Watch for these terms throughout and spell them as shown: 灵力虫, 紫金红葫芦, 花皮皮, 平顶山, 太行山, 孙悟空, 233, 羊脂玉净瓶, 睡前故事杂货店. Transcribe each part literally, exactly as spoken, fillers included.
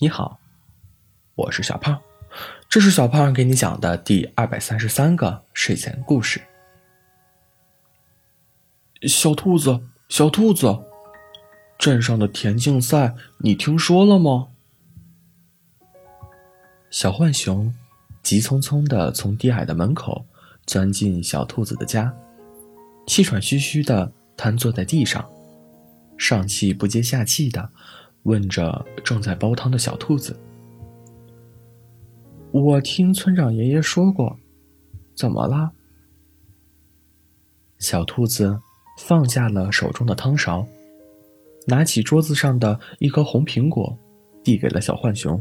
你好，我是小胖，这是小胖给你讲的第二百三十三个睡前故事。小兔子，小兔子，镇上的田径赛你听说了吗？小浣熊急匆匆地从低矮的门口钻进小兔子的家，气喘吁吁地瘫坐在地上，上气不接下气地问着正在煲汤的小兔子：“我听村长爷爷说过，怎么了？”小兔子放下了手中的汤勺，拿起桌子上的一颗红苹果，递给了小浣熊：“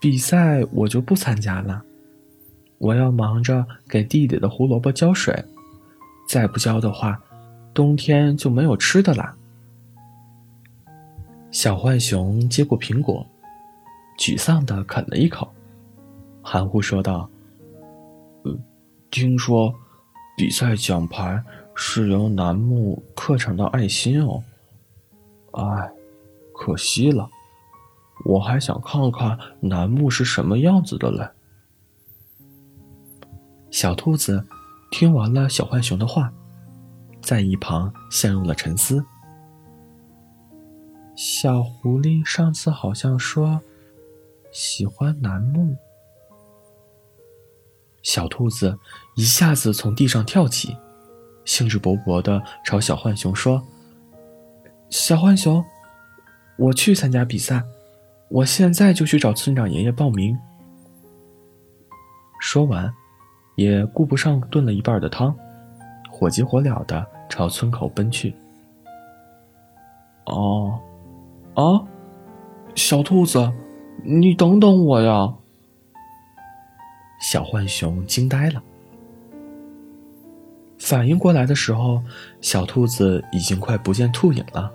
比赛我就不参加了，我要忙着给地里的胡萝卜浇水，再不浇的话，冬天就没有吃的啦。”小浣熊接过苹果，沮丧地啃了一口，含糊说道：“呃，听说比赛奖牌是由楠木刻成的爱心哦，哎，可惜了，我还想看看楠木是什么样子的嘞。”小兔子听完了小浣熊的话，在一旁陷入了沉思。小狐狸上次好像说喜欢楠木。小兔子一下子从地上跳起，兴致勃勃地朝小浣熊说：“小浣熊，我去参加比赛，我现在就去找村长爷爷报名。”说完也顾不上炖了一半的汤，火急火燎地朝村口奔去。哦啊，小兔子，你等等我呀！小浣熊惊呆了，反应过来的时候，小兔子已经快不见兔影了。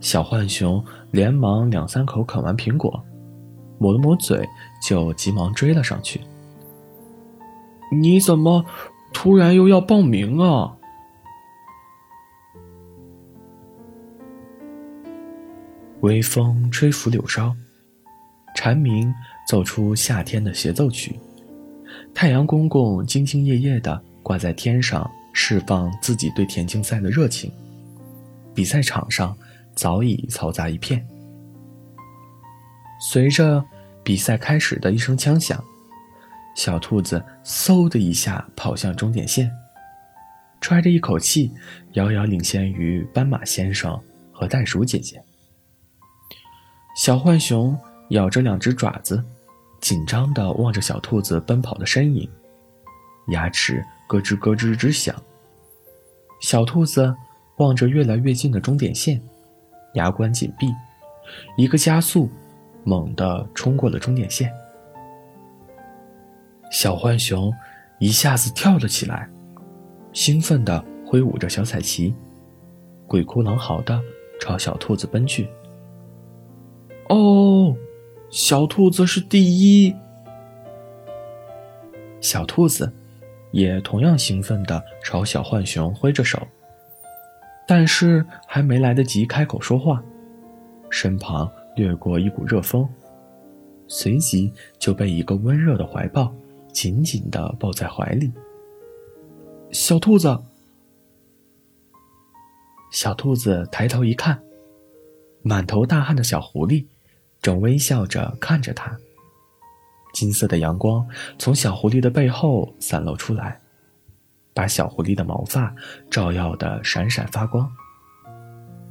小浣熊连忙两三口啃完苹果，抹了抹嘴，就急忙追了上去。“你怎么突然又要报名啊？”微风吹拂柳梢，蝉鸣奏出夏天的协奏曲，太阳公公兢兢业业地挂在天上，释放自己对田径赛的热情。比赛场上早已嘈杂一片。随着比赛开始的一声枪响，小兔子嗖的一下跑向终点线，揣着一口气，遥遥领先于斑马先生和袋鼠姐姐。小浣熊咬着两只爪子，紧张地望着小兔子奔跑的身影，牙齿咯吱咯吱直响。小兔子望着越来越近的终点线，牙关紧闭，一个加速，猛地冲过了终点线。小浣熊一下子跳了起来，兴奋地挥舞着小彩旗，鬼哭狼嚎地朝小兔子奔去。哦，小兔子是第一！小兔子也同样兴奋地朝小浣熊挥着手，但是还没来得及开口说话，身旁掠过一股热风，随即就被一个温热的怀抱紧紧地抱在怀里。小兔子，小兔子抬头一看，满头大汗的小狐狸正微笑着看着他，金色的阳光从小狐狸的背后散落出来，把小狐狸的毛发照耀得闪闪发光。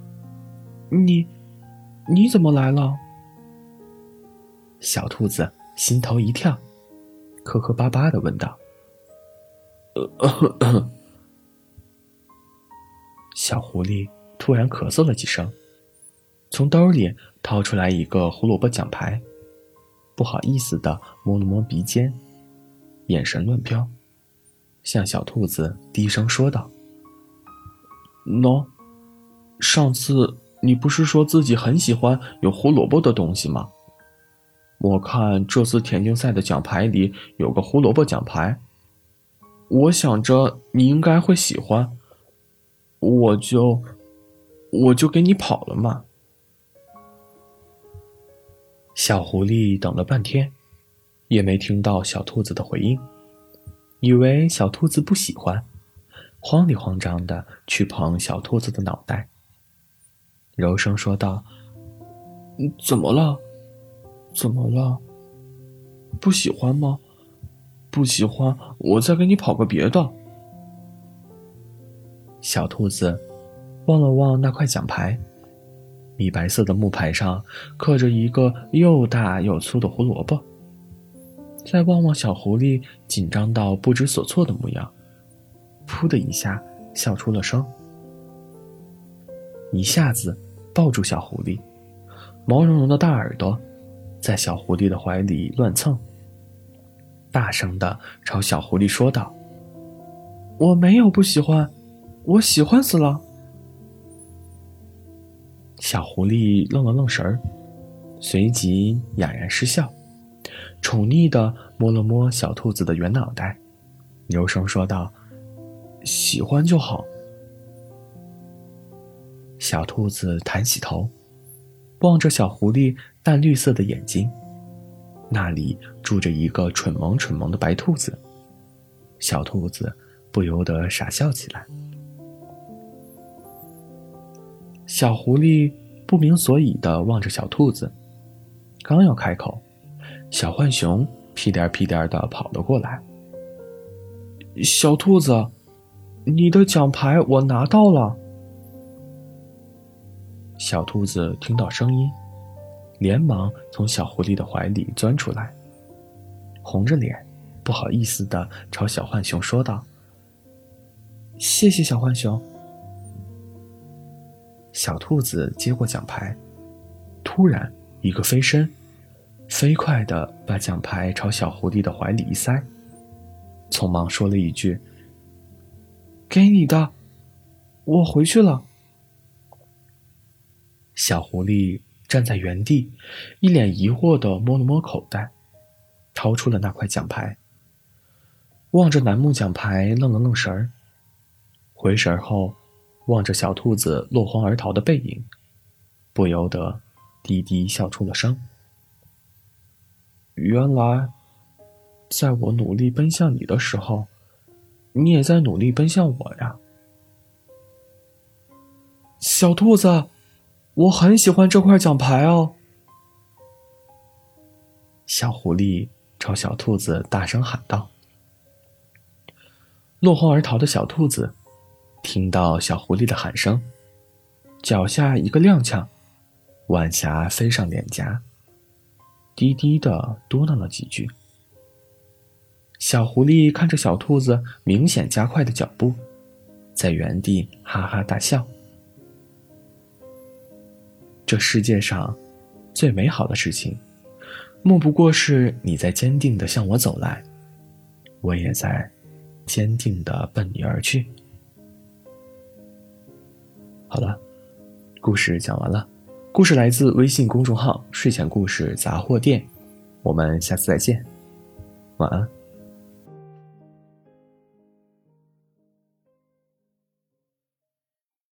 “你你怎么来了？”小兔子心头一跳，磕磕巴巴地问道。“咳咳。”小狐狸突然咳嗽了几声，从兜里掏出来一个胡萝卜奖牌，不好意思地摸了摸鼻尖，眼神乱飘，向小兔子低声说道：“喏，上次你不是说自己很喜欢有胡萝卜的东西吗？我看这次田径赛的奖牌里有个胡萝卜奖牌，我想着你应该会喜欢，我就我就给你跑了嘛。”小狐狸等了半天，也没听到小兔子的回应，以为小兔子不喜欢，慌里慌张的去碰小兔子的脑袋。柔声说道：“怎么了？怎么了？不喜欢吗？不喜欢，我再给你跑个别的。”小兔子望了望那块奖牌，米白色的木牌上刻着一个又大又粗的胡萝卜。再望望小狐狸紧张到不知所措的模样，噗的一下笑出了声，一下子抱住小狐狸，毛茸茸的大耳朵在小狐狸的怀里乱蹭，大声地朝小狐狸说道：“我没有不喜欢，我喜欢死了。”小狐狸愣了愣神儿，随即哑然失笑，宠溺地摸了摸小兔子的圆脑袋，柔声说道：“喜欢就好。”小兔子抬起头，望着小狐狸淡绿色的眼睛，那里住着一个蠢萌蠢萌的白兔子。小兔子不由得傻笑起来。小狐狸不明所以地望着小兔子，刚要开口，小浣熊屁颠屁颠地跑了过来：“小兔子，你的奖牌我拿到了。”小兔子听到声音，连忙从小狐狸的怀里钻出来，红着脸不好意思地朝小浣熊说道：“谢谢小浣熊。”小兔子接过奖牌，突然一个飞身，飞快地把奖牌朝小狐狸的怀里一塞，匆忙说了一句：“给你的，我回去了。”小狐狸站在原地，一脸疑惑地摸了摸口袋，掏出了那块奖牌，望着楠木奖牌愣了愣神儿，回神后望着小兔子落荒而逃的背影，不由得低低笑出了声。原来，在我努力奔向你的时候，你也在努力奔向我呀。小兔子，我很喜欢这块奖牌哦。小狐狸朝小兔子大声喊道。落荒而逃的小兔子听到小狐狸的喊声，脚下一个踉跄，晚霞飞上脸颊，低低地嘟囔了几句。小狐狸看着小兔子明显加快的脚步，在原地哈哈大笑。这世界上最美好的事情，莫不过是你在坚定地向我走来，我也在坚定地奔你而去。好了，故事讲完了。故事来自微信公众号睡前故事杂货店，我们下次再见，晚安。